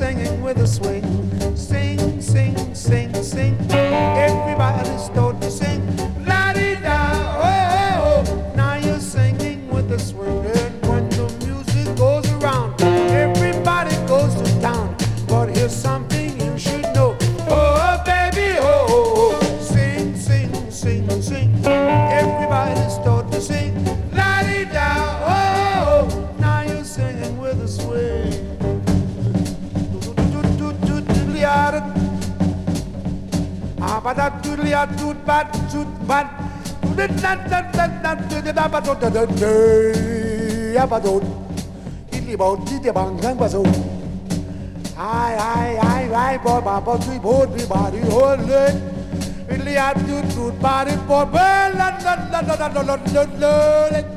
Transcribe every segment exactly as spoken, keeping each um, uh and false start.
singing with a swing. Sing, sing, sing, sing. Everybody's told to sing. La-dee-da, oh, oh, oh. Now you're singing with a swing. And when the music goes around, everybody goes to town. But here's something you should know. Oh, baby, oh, oh, oh. Sing, sing, sing, sing. Everybody's told to sing. La-dee-da, oh, oh, oh. Now you're singing with a swing. But that doodly a dood bat, dood bat, do the nut, nut, nut, nut, do the dabba, do the day, abba, do the boat, do the bang, bang, bazo. Aye, aye, aye, aye, boy, baba, three, boat, three, body, hold it. Doodly a dood, dood, body, boy, burn, nut, nut, nut, nut, nut, nut, nut, nut, nut.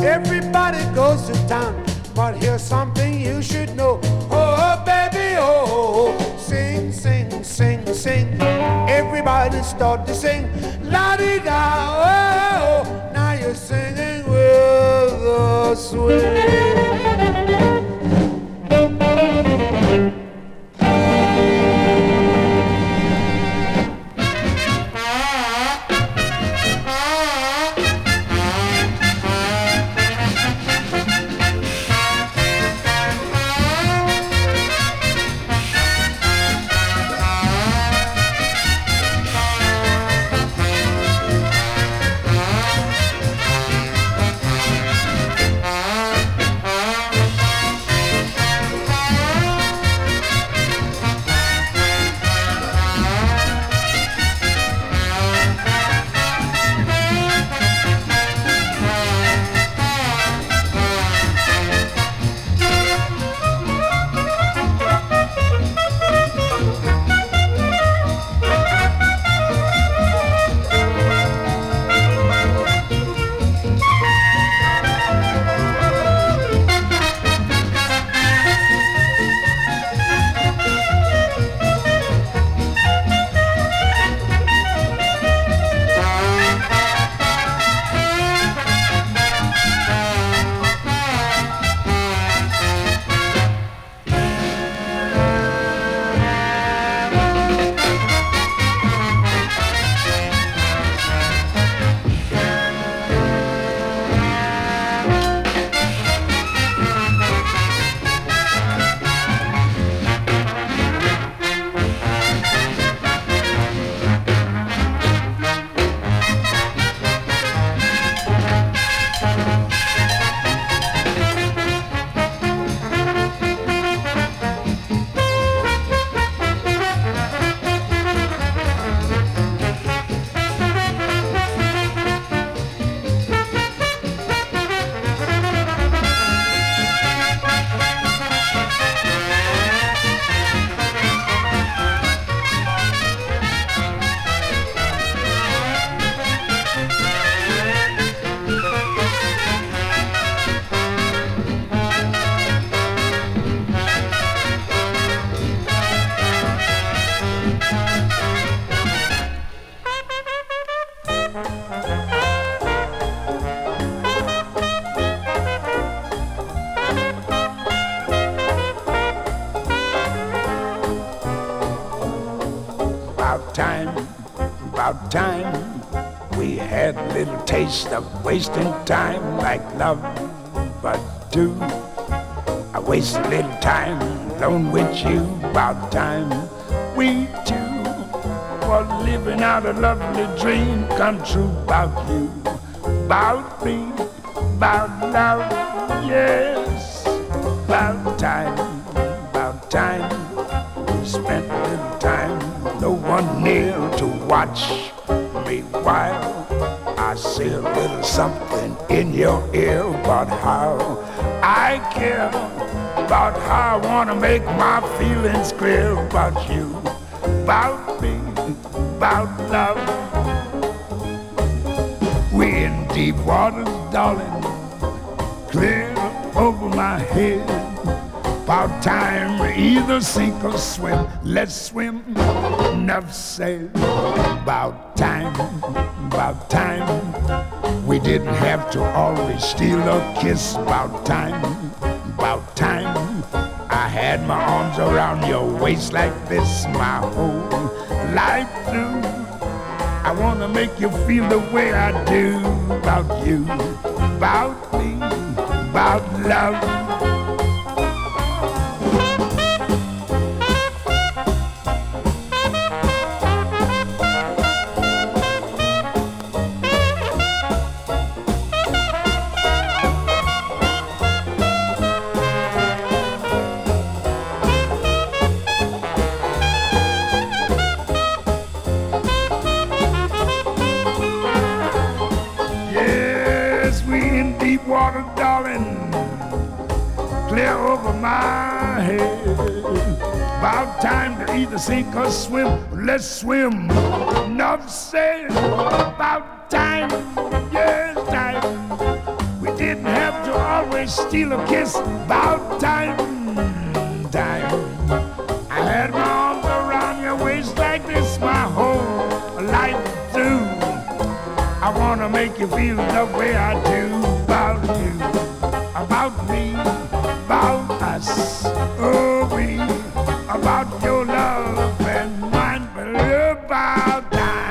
Everybody goes to town, but here's something you should know. Oh, baby, oh, oh. Sing, sing, sing, sing. Everybody start to sing. La-dee-da, oh, oh. Now you're singing with a swing. time. We had little taste of wasting time like love, but do I waste a little time alone with you? About time we two were living out a lovely dream come true. About you, about me, about love, yes. About time, about time we spent a little time, no one near to watch. Meanwhile, I see a little something in your ear about how I care, about how I want to make my feelings clear about you, about me, about love. We're in deep waters, darling, clear over my head. About time we either sink or swim. Let's swim, enough said. About time, about time we didn't have to always steal a kiss. About time, about time I had my arms around your waist like this my whole life through. I want to make you feel the way I do. About you, about me, about love. Water, darling, clear over my head. About time to either sink or swim. Let's swim. Enough said. About time, yes, time. We didn't have to always steal a kiss. About time, time. I had my arms around your waist like this my whole life through. I wanna make you feel the way I do. About you, about me, about us, oh we, about your love and mine, but about time.